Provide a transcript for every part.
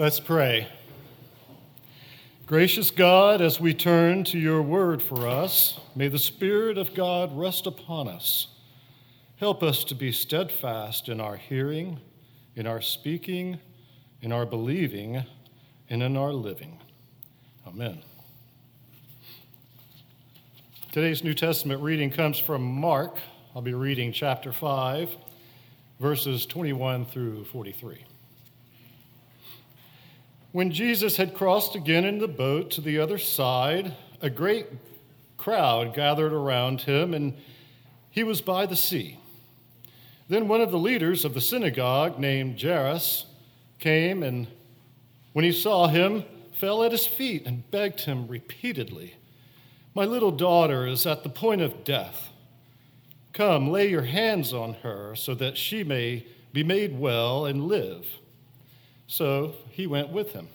Let's pray. Gracious God, as we turn to your word for us, may the Spirit of God rest upon us. Help us to be steadfast in our hearing, in our speaking, in our believing, and in our living. Amen. Today's New Testament reading comes from Mark. I'll be reading chapter 5, verses 21 through 43. When Jesus had crossed again in the boat to the other side, a great crowd gathered around him, and he was by the sea. Then one of the leaders of the synagogue, named Jairus, came, and when he saw him, fell at his feet and begged him repeatedly, "My little daughter is at the point of death. Come, lay your hands on her so that she may be made well and live." So he went with him.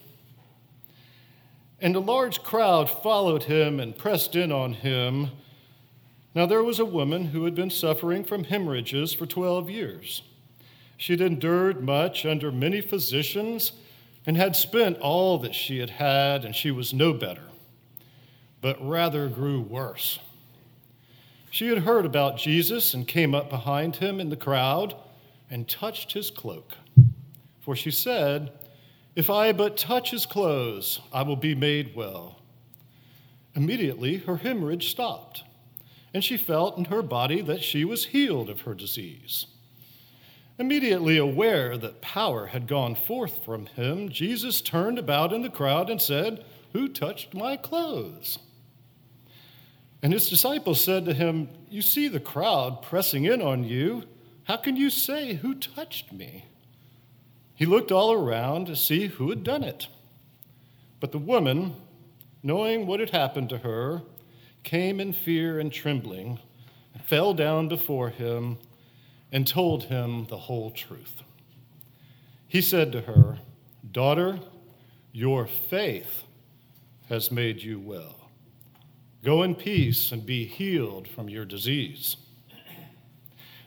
And a large crowd followed him and pressed in on him. Now there was a woman who had been suffering from hemorrhages for 12 years. She had endured much under many physicians and had spent all that she had had, and she was no better, but rather grew worse. She had heard about Jesus and came up behind him in the crowd and touched his cloak. For she said, "If I but touch his clothes, I will be made well." Immediately her hemorrhage stopped, and she felt in her body that she was healed of her disease. Immediately aware that power had gone forth from him, Jesus turned about in the crowd and said, "Who touched my clothes?" And his disciples said to him, "You see the crowd pressing in on you. How can you say, 'Who touched me?'" He looked all around to see who had done it. But the woman, knowing what had happened to her, came in fear and trembling, and fell down before him and told him the whole truth. He said to her, "Daughter, your faith has made you well. Go in peace and be healed from your disease."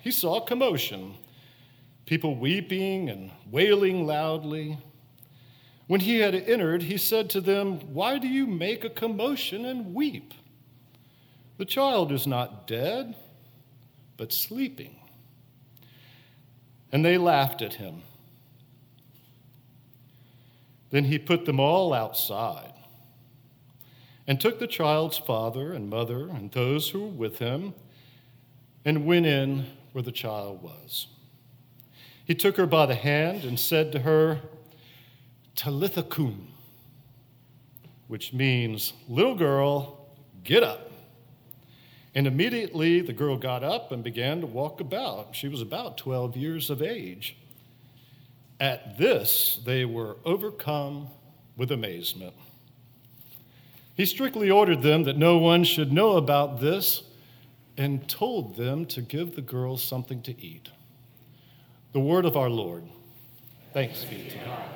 he saw commotion, people weeping and wailing loudly. When he had entered, he said to them, "Why do you make a commotion and weep? The child is not dead, but sleeping." And they laughed at him. Then he put them all outside and took the child's father and mother and those who were with him and went in where the child was. He took her by the hand and said to her, "Talitha kum," which means, "Little girl, get up." And immediately the girl got up and began to walk about. She was about 12 years of age. At this, they were overcome with amazement. He strictly ordered them that no one should know about this, and told them to give the girl something to eat. The word of our Lord. Thanks be to God.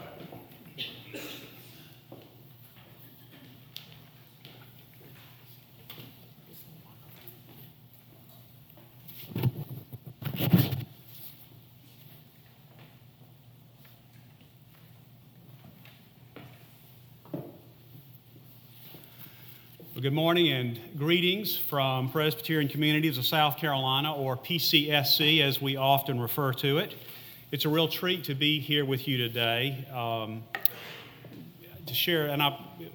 Well, good morning and greetings from Presbyterian Communities of South Carolina, or PCSC as we often refer to it. It's a real treat to be here with you today to share, and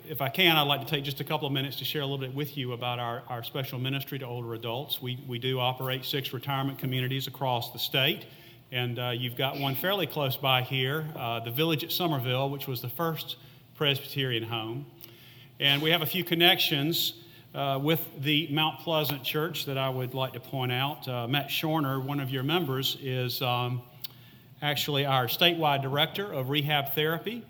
if I can, I'd like to take just a couple of minutes to share a little bit with you about our special ministry to older adults. We do operate 6 retirement communities across the state, and you've got one fairly close by here, the Village at Somerville, which was the first Presbyterian home. And we have a few connections with the Mount Pleasant Church that I would like to point out. Matt Schorner, one of your members, is actually our statewide director of rehab therapy.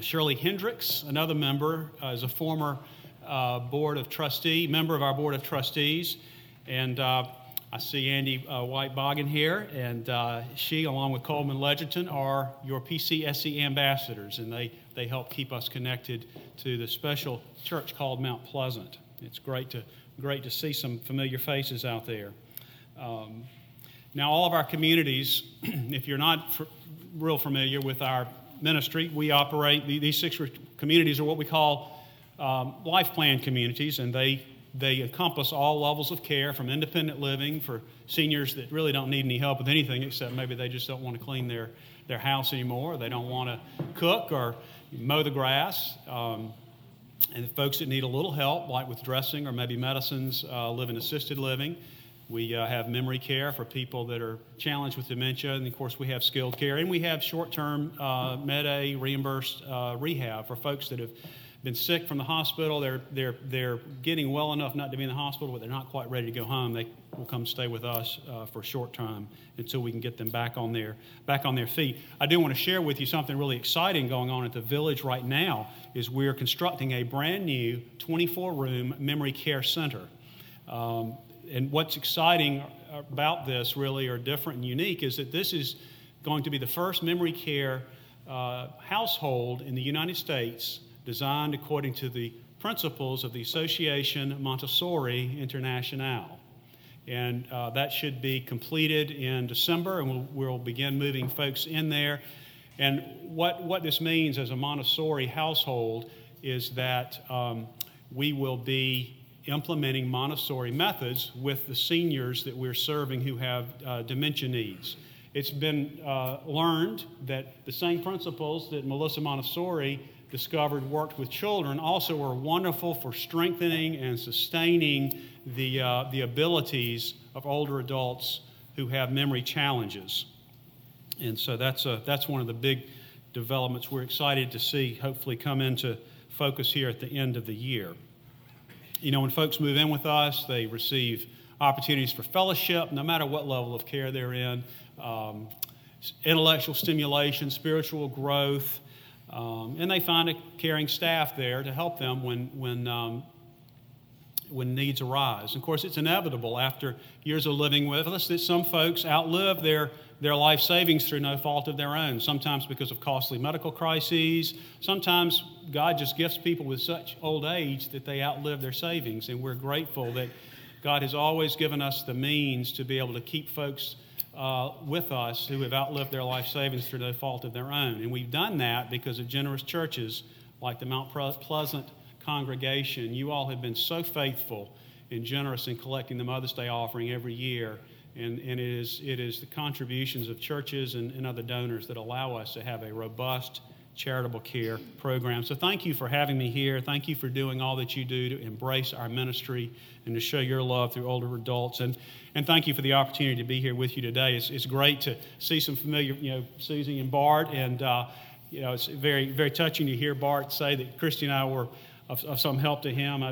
Shirley Hendricks, another member, is a former member of our Board of Trustees. And I see Andy Whiteboggin here, and she, along with Coleman-Ledgerton, are your PCSC ambassadors, and they help keep us connected to the special church called Mount Pleasant. It's great to see some familiar faces out there. Now, all of our communities, if you're not real familiar with our ministry, we operate, these six communities are what we call life plan communities, and they encompass all levels of care, from independent living for seniors that really don't need any help with anything except maybe they just don't want to clean their house anymore, they don't want to cook or mow the grass, and the folks that need a little help, like with dressing or maybe medicines, live in assisted living. We have memory care for people that are challenged with dementia, and of course we have skilled care, and we have short-term Med-A reimbursed rehab for folks that have been sick from the hospital. They're getting well enough not to be in the hospital, but they're not quite ready to go home. They will come stay with us for a short time until we can get them back on their feet. I do want to share with you something really exciting going on at the Village right now. Is we're constructing a brand new 24-room memory care center, and what's exciting about this, really, or different and unique, is that this is going to be the first memory care household in the United States, designed according to the principles of the Association Montessori International. And that should be completed in December, and we'll begin moving folks in there. And what this means as a Montessori household is that we will be implementing Montessori methods with the seniors that we're serving who have dementia needs. It's been learned that the same principles that Melissa Montessori discovered worked with children also are wonderful for strengthening and sustaining the abilities of older adults who have memory challenges. And so that's one of the big developments we're excited to see hopefully come into focus here at the end of the year. You know, when folks move in with us, they receive opportunities for fellowship, no matter what level of care they're in, intellectual stimulation, spiritual growth, and they find a caring staff there to help them when needs arise. Of course, it's inevitable after years of living with us that some folks outlive their life savings through no fault of their own, sometimes because of costly medical crises. Sometimes God just gifts people with such old age that they outlive their savings, and we're grateful that God has always given us the means to be able to keep folks with us who have outlived their life savings through no fault of their own. And we've done that because of generous churches like the Mount Pleasant congregation. You all have been so faithful and generous in collecting the Mother's Day offering every year, and it is the contributions of churches and other donors that allow us to have a robust charitable care program. So thank you for having me here. Thank you for doing all that you do to embrace our ministry and to show your love through older adults. And thank you for the opportunity to be here with you today. It's great to see some familiar, Susie and Bart, and it's very, very touching to hear Bart say that Christy and I were of some help to him.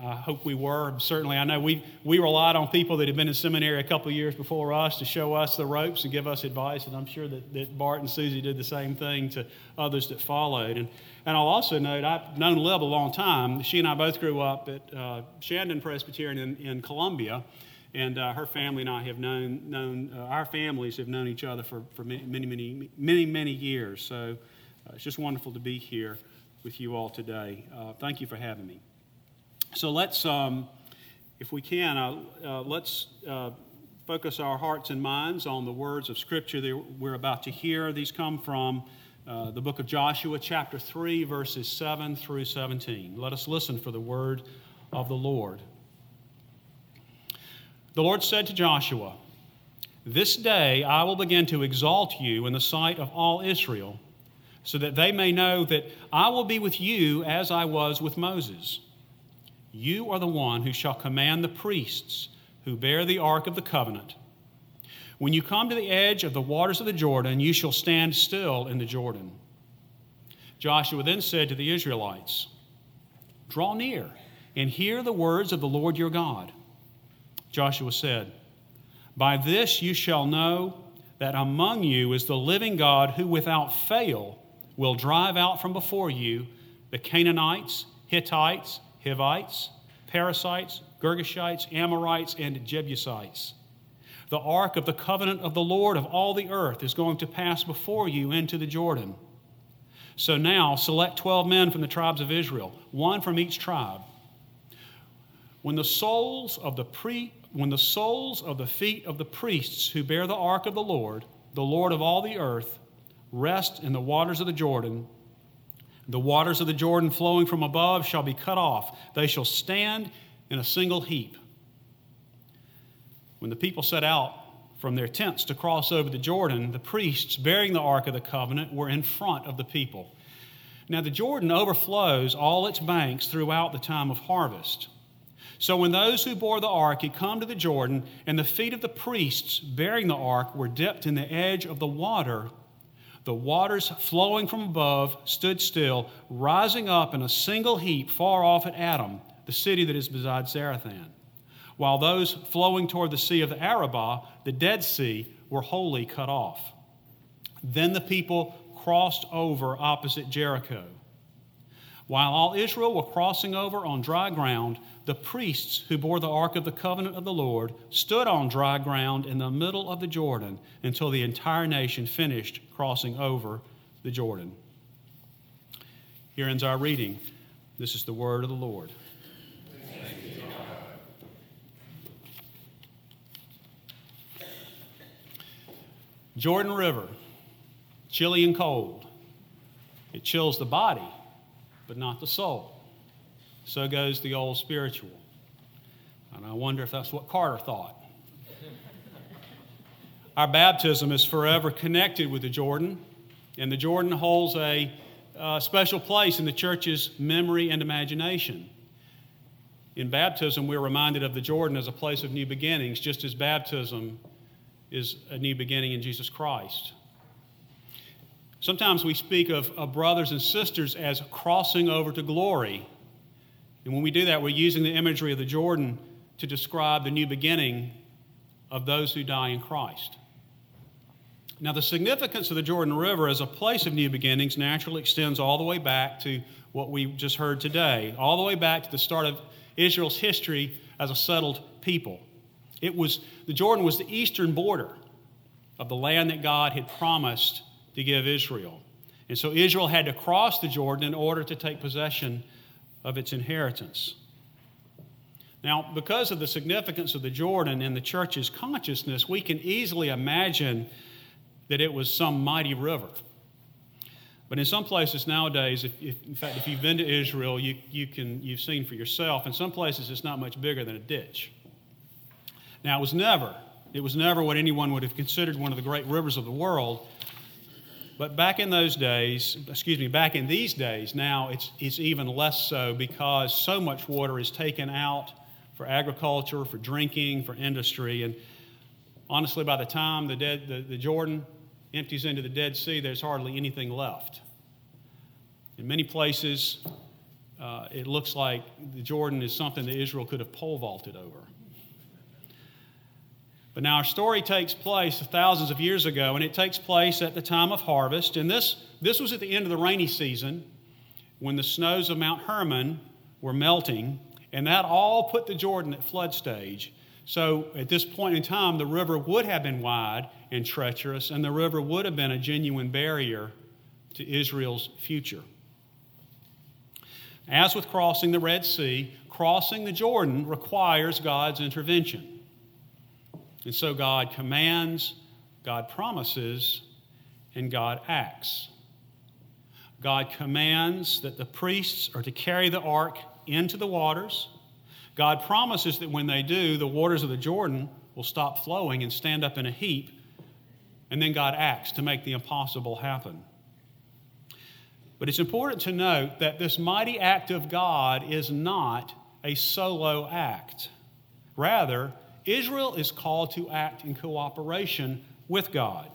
I hope we were. Certainly, I know we relied on people that had been in seminary a couple of years before us to show us the ropes and give us advice, and I'm sure that Bart and Susie did the same thing to others that followed. And I'll also note, I've known Lib a long time. She and I both grew up at Shandon Presbyterian in Columbia, and her family and I have known our families have known each other for many years. So it's just wonderful to be here with you all today. Thank you for having me. So let's, if we can, let's focus our hearts and minds on the words of Scripture that we're about to hear. These come from the book of Joshua, chapter 3, verses 7 through 17. Let us listen for the word of the Lord. The Lord said to Joshua, "This day I will begin to exalt you in the sight of all Israel, so that they may know that I will be with you as I was with Moses. You are the one who shall command the priests who bear the ark of the covenant. When you come to the edge of the waters of the Jordan, you shall stand still in the Jordan." Joshua then said to the Israelites, "Draw near and hear the words of the Lord your God." Joshua said, "By this you shall know that among you is the living God, who without fail will drive out from before you the Canaanites, Hittites, Hivites, Parasites, Girgashites, Amorites, and Jebusites. The ark of the covenant of the Lord of all the earth is going to pass before you into the Jordan. So now select 12 men from the tribes of Israel, one from each tribe. When the soles of the feet of the priests who bear the ark of the Lord of all the earth, rest in the waters of the Jordan, the waters of the Jordan flowing from above shall be cut off. They shall stand in a single heap. When the people set out from their tents to cross over the Jordan, the priests bearing the Ark of the Covenant were in front of the people. Now the Jordan overflows all its banks throughout the time of harvest. So when those who bore the ark had come to the Jordan, and the feet of the priests bearing the ark were dipped in the edge of the water, the waters flowing from above stood still, rising up in a single heap far off at Adam, the city that is beside Zarathan, while those flowing toward the sea of the Arabah, the Dead Sea, were wholly cut off. Then the people crossed over opposite Jericho. While all Israel were crossing over on dry ground, the priests who bore the Ark of the Covenant of the Lord stood on dry ground in the middle of the Jordan until the entire nation finished crossing over the Jordan. Here ends our reading. This is the word of the Lord. Thanks be to God. Jordan River, chilly and cold. It chills the body, but not the soul. So goes the old spiritual. And I wonder if that's what Carter thought. Our baptism is forever connected with the Jordan, and the Jordan holds a special place in the church's memory and imagination. In baptism, we're reminded of the Jordan as a place of new beginnings, just as baptism is a new beginning in Jesus Christ. Sometimes we speak of brothers and sisters as crossing over to glory. And when we do that, we're using the imagery of the Jordan to describe the new beginning of those who die in Christ. Now, the significance of the Jordan River as a place of new beginnings naturally extends all the way back to what we just heard today, all the way back to the start of Israel's history as a settled people. The Jordan was the eastern border of the land that God had promised to give Israel. And so Israel had to cross the Jordan in order to take possession of its inheritance. Now, because of the significance of the Jordan in the church's consciousness, we can easily imagine that it was some mighty river. But in some places nowadays, if you've been to Israel, you've seen for yourself, in some places it's not much bigger than a ditch. Now, it was never what anyone would have considered one of the great rivers of the world. But back in these days, now it's even less so because so much water is taken out for agriculture, for drinking, for industry. And honestly, by the time the Jordan empties into the Dead Sea, there's hardly anything left. In many places, it looks like the Jordan is something that Israel could have pole vaulted over. But now our story takes place thousands of years ago, and it takes place at the time of harvest. And this was at the end of the rainy season when the snows of Mount Hermon were melting, and that all put the Jordan at flood stage. So at this point in time, the river would have been wide and treacherous, and the river would have been a genuine barrier to Israel's future. As with crossing the Red Sea, crossing the Jordan requires God's intervention. And so God commands, God promises, and God acts. God commands that the priests are to carry the ark into the waters. God promises that when they do, the waters of the Jordan will stop flowing and stand up in a heap. And then God acts to make the impossible happen. But it's important to note that this mighty act of God is not a solo act. Rather, Israel is called to act in cooperation with God.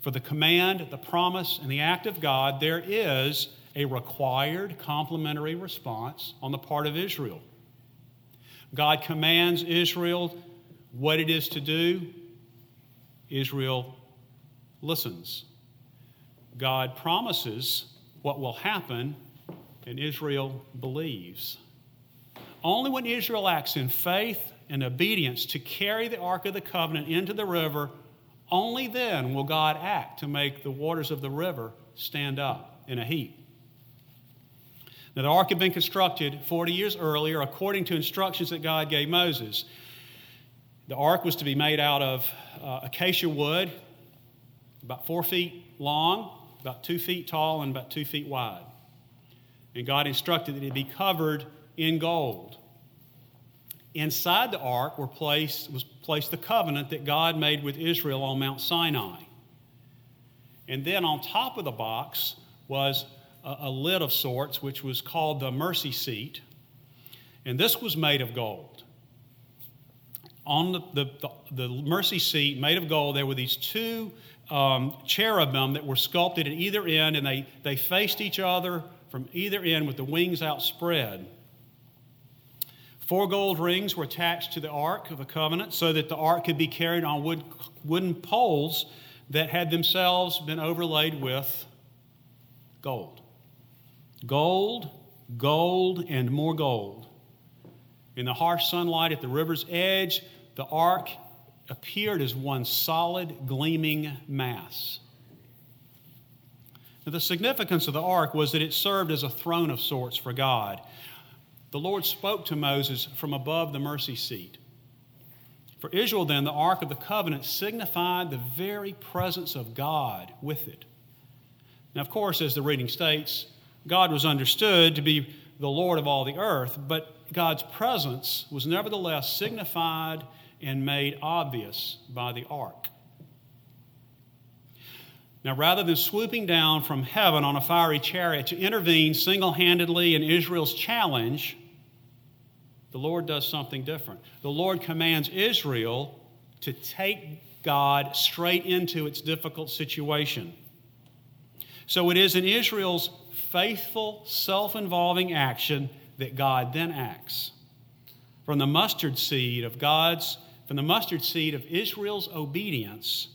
For the command, the promise, and the act of God, there is a required complementary response on the part of Israel. God commands Israel what it is to do. Israel listens. God promises what will happen, and Israel believes. Only when Israel acts in faith and obedience to carry the Ark of the Covenant into the river, only then will God act to make the waters of the river stand up in a heap. Now, the Ark had been constructed 40 years earlier according to instructions that God gave Moses. The Ark was to be made out of acacia wood, about 4 feet long, about 2 feet tall, and about 2 feet wide. And God instructed that it be covered in gold. Inside the ark was placed the covenant that God made with Israel on Mount Sinai. And then on top of the box was a lid of sorts, which was called the mercy seat. And this was made of gold. On the mercy seat made of gold, there were these two cherubim that were sculpted at either end, and they faced each other from either end with the wings outspread. 4 gold rings were attached to the Ark of the Covenant so that the Ark could be carried on wooden poles that had themselves been overlaid with gold. Gold, gold, and more gold. In the harsh sunlight at the river's edge, the Ark appeared as one solid, gleaming mass. Now, the significance of the ark was that it served as a throne of sorts for God. The Lord spoke to Moses from above the mercy seat. For Israel, then, the Ark of the Covenant signified the very presence of God with it. Now, of course, as the reading states, God was understood to be the Lord of all the earth, but God's presence was nevertheless signified and made obvious by the ark. Now, rather than swooping down from heaven on a fiery chariot to intervene single-handedly in Israel's challenge, the Lord does something different. The Lord commands Israel to take God straight into its difficult situation. So it is in Israel's faithful, self-involving action that God then acts. From the mustard seed of Israel's obedience,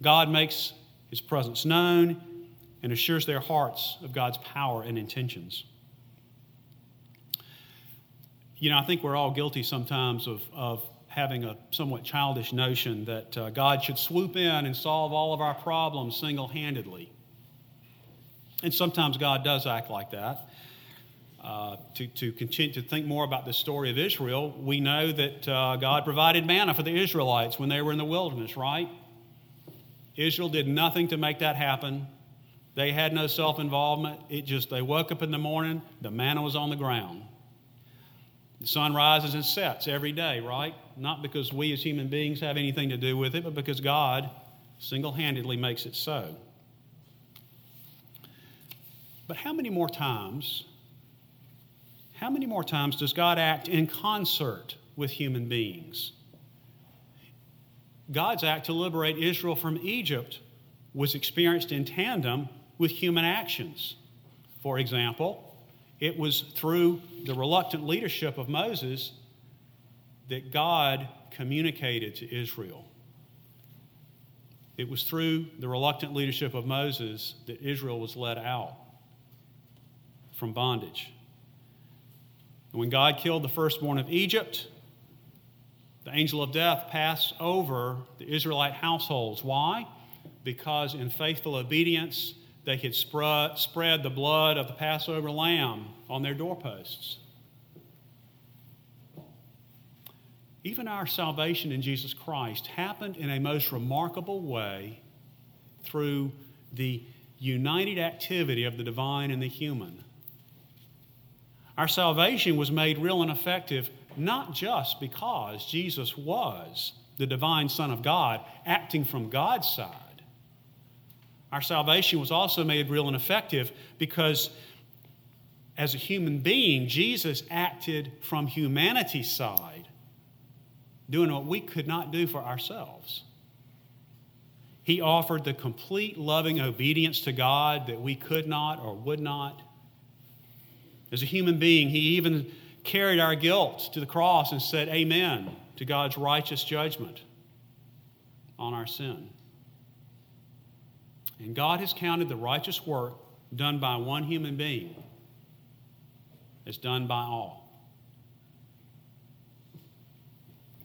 God makes His presence known and assures their hearts of God's power and intentions. You know, I think we're all guilty sometimes of having a somewhat childish notion that God should swoop in and solve all of our problems single-handedly. And sometimes God does act like that. To continue to think more about the story of Israel, we know that God provided manna for the Israelites when they were in the wilderness, right? Israel did nothing to make that happen. They had no self-involvement. They woke up in the morning, the manna was on the ground. The sun rises and sets every day, right? Not because we as human beings have anything to do with it, but because God single-handedly makes it so. But how many more times does God act in concert with human beings? God's act to liberate Israel from Egypt was experienced in tandem with human actions. For example, it was through the reluctant leadership of Moses that God communicated to Israel. It was through the reluctant leadership of Moses that Israel was led out from bondage. When God killed the firstborn of Egypt, the angel of death passed over the Israelite households. Why? Because in faithful obedience, they had spread the blood of the Passover lamb on their doorposts. Even our salvation in Jesus Christ happened in a most remarkable way through the united activity of the divine and the human. Our salvation was made real and effective not just because Jesus was the divine Son of God acting from God's side. Our salvation was also made real and effective because as a human being, Jesus acted from humanity's side, doing what we could not do for ourselves. He offered the complete loving obedience to God that we could not or would not. As a human being, He even carried our guilt to the cross and said amen to God's righteous judgment on our sin. and God has counted the righteous work done by one human being as done by all.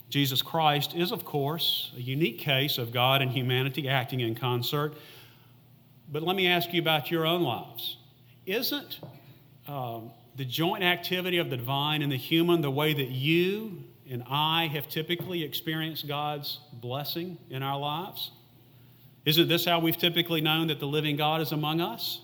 Jesus Christ is, of course, a unique case of God and humanity acting in concert. But let me ask you about your own lives. Isn't the joint activity of the divine and the human the way that you and I have typically experienced God's blessing in our lives? Isn't this how we've typically known that the living God is among us?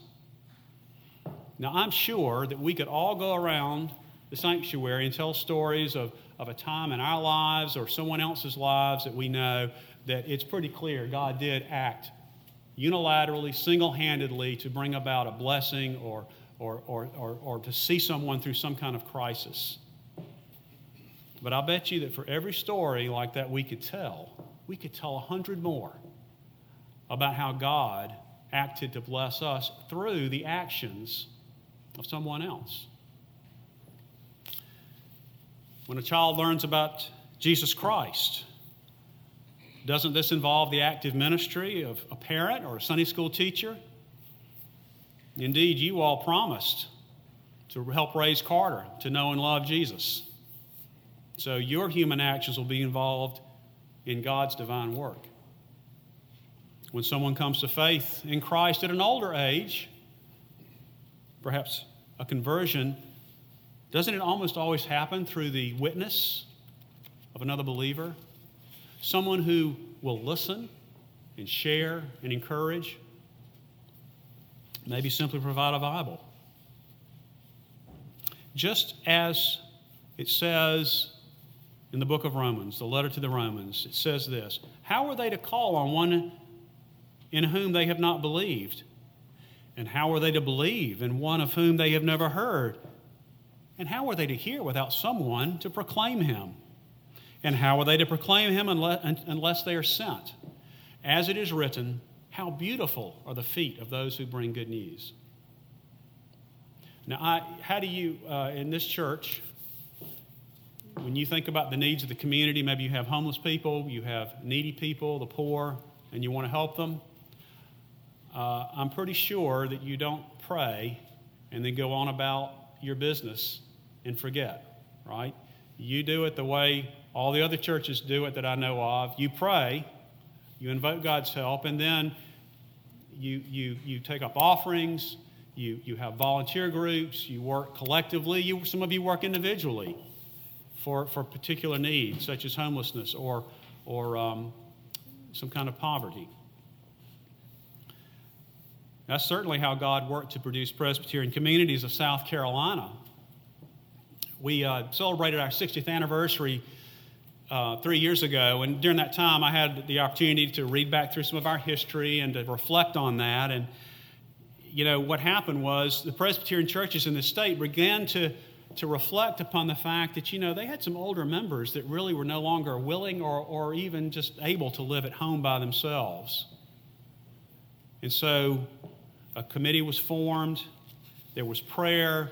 Now, I'm sure that we could all go around the sanctuary and tell stories of a time in our lives or someone else's lives that we know that it's pretty clear God did act unilaterally, single-handedly to bring about a blessing or to see someone through some kind of crisis. But I bet you that for every story like that we could tell 100 more about how God acted to bless us through the actions of someone else. When a child learns about Jesus Christ, doesn't this involve the active ministry of a parent or a Sunday school teacher? Indeed, you all promised to help raise Carter to know and love Jesus. So your human actions will be involved in God's divine work. When someone comes to faith in Christ at an older age, perhaps a conversion, doesn't it almost always happen through the witness of another believer? Someone who will listen and share and encourage, maybe simply provide a Bible. Just as it says in the book of Romans, the letter to the Romans, it says this, how are they to call on one in whom they have not believed? And how are they to believe in one of whom they have never heard? And how are they to hear without someone to proclaim him? And how are they to proclaim him unless they are sent? As it is written, how beautiful are the feet of those who bring good news. Now, how do you, in this church, when you think about the needs of the community, maybe you have homeless people, you have needy people, the poor, and you want to help them, I'm pretty sure that you don't pray and then go on about your business and forget, right? You do it the way all the other churches do it that I know of. You pray, you invoke God's help, and then you take up offerings, you have volunteer groups, you work collectively, some of you work individually for particular needs, such as homelessness or some kind of poverty. That's certainly how God worked to produce Presbyterian communities of South Carolina. We celebrated our 60th anniversary 3 years ago, and during that time I had the opportunity to read back through some of our history and to reflect on that. And, you know, what happened was the Presbyterian churches in the state began to reflect upon the fact that, you know, they had some older members that really were no longer willing or even just able to live at home by themselves. And so a committee was formed, there was prayer,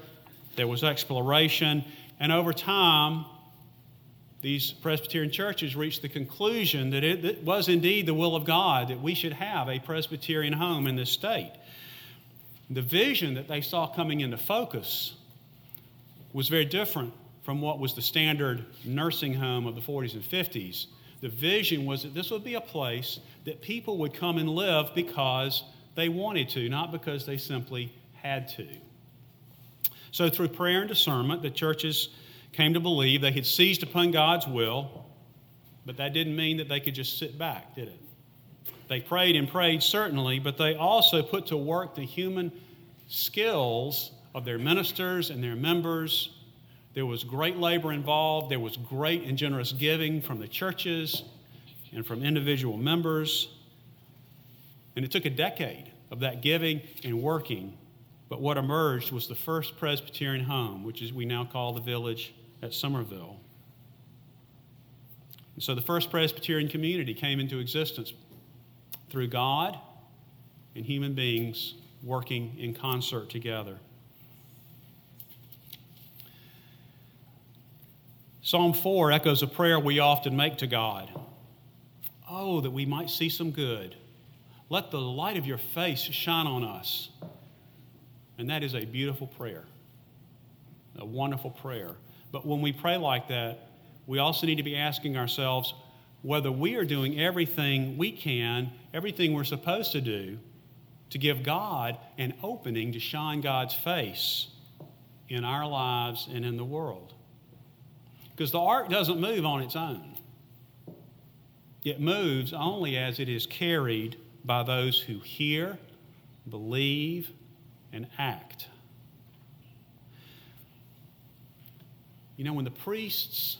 there was exploration, and over time, these Presbyterian churches reached the conclusion that it was indeed the will of God that we should have a Presbyterian home in this state. The vision that they saw coming into focus was very different from what was the standard nursing home of the 40s and 50s. The vision was that this would be a place that people would come and live because they wanted to, not because they simply had to. So through prayer and discernment, the churches came to believe they had seized upon God's will, but that didn't mean that they could just sit back, did it? They prayed and prayed, certainly, but they also put to work the human skills of their ministers and their members. There was great labor involved. There was great and generous giving from the churches and from individual members. And it took a decade of that giving and working, but what emerged was the first Presbyterian home, which is we now call the Village at Somerville. And so the first Presbyterian community came into existence through God and human beings working in concert together. Psalm 4 echoes a prayer we often make to God. Oh, that we might see some good. Let the light of your face shine on us. And that is a beautiful prayer, a wonderful prayer. But when we pray like that, we also need to be asking ourselves whether we are doing everything we can, everything we're supposed to do, to give God an opening to shine God's face in our lives and in the world. Because the ark doesn't move on its own. It moves only as it is carried by those who hear, believe, and act. You know, when the priests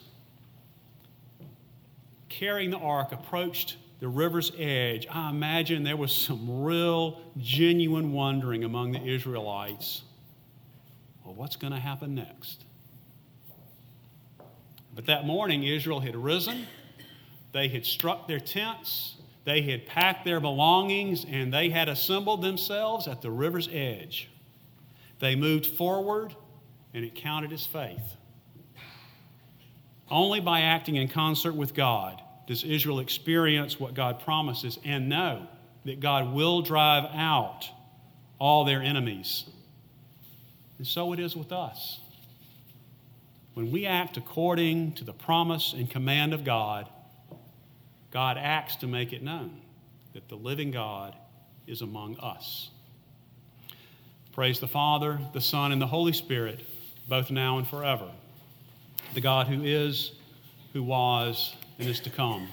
carrying the ark approached the river's edge, I imagine there was some real, genuine wondering among the Israelites. Well, what's going to happen next? But that morning, Israel had risen. They had struck their tents. They had packed their belongings, and they had assembled themselves at the river's edge. They moved forward, and it counted as faith. Only by acting in concert with God does Israel experience what God promises and know that God will drive out all their enemies. And so it is with us. When we act according to the promise and command of God, God acts to make it known that the living God is among us. Praise the Father, the Son, and the Holy Spirit, both now and forever. The God who is, who was, and is to come.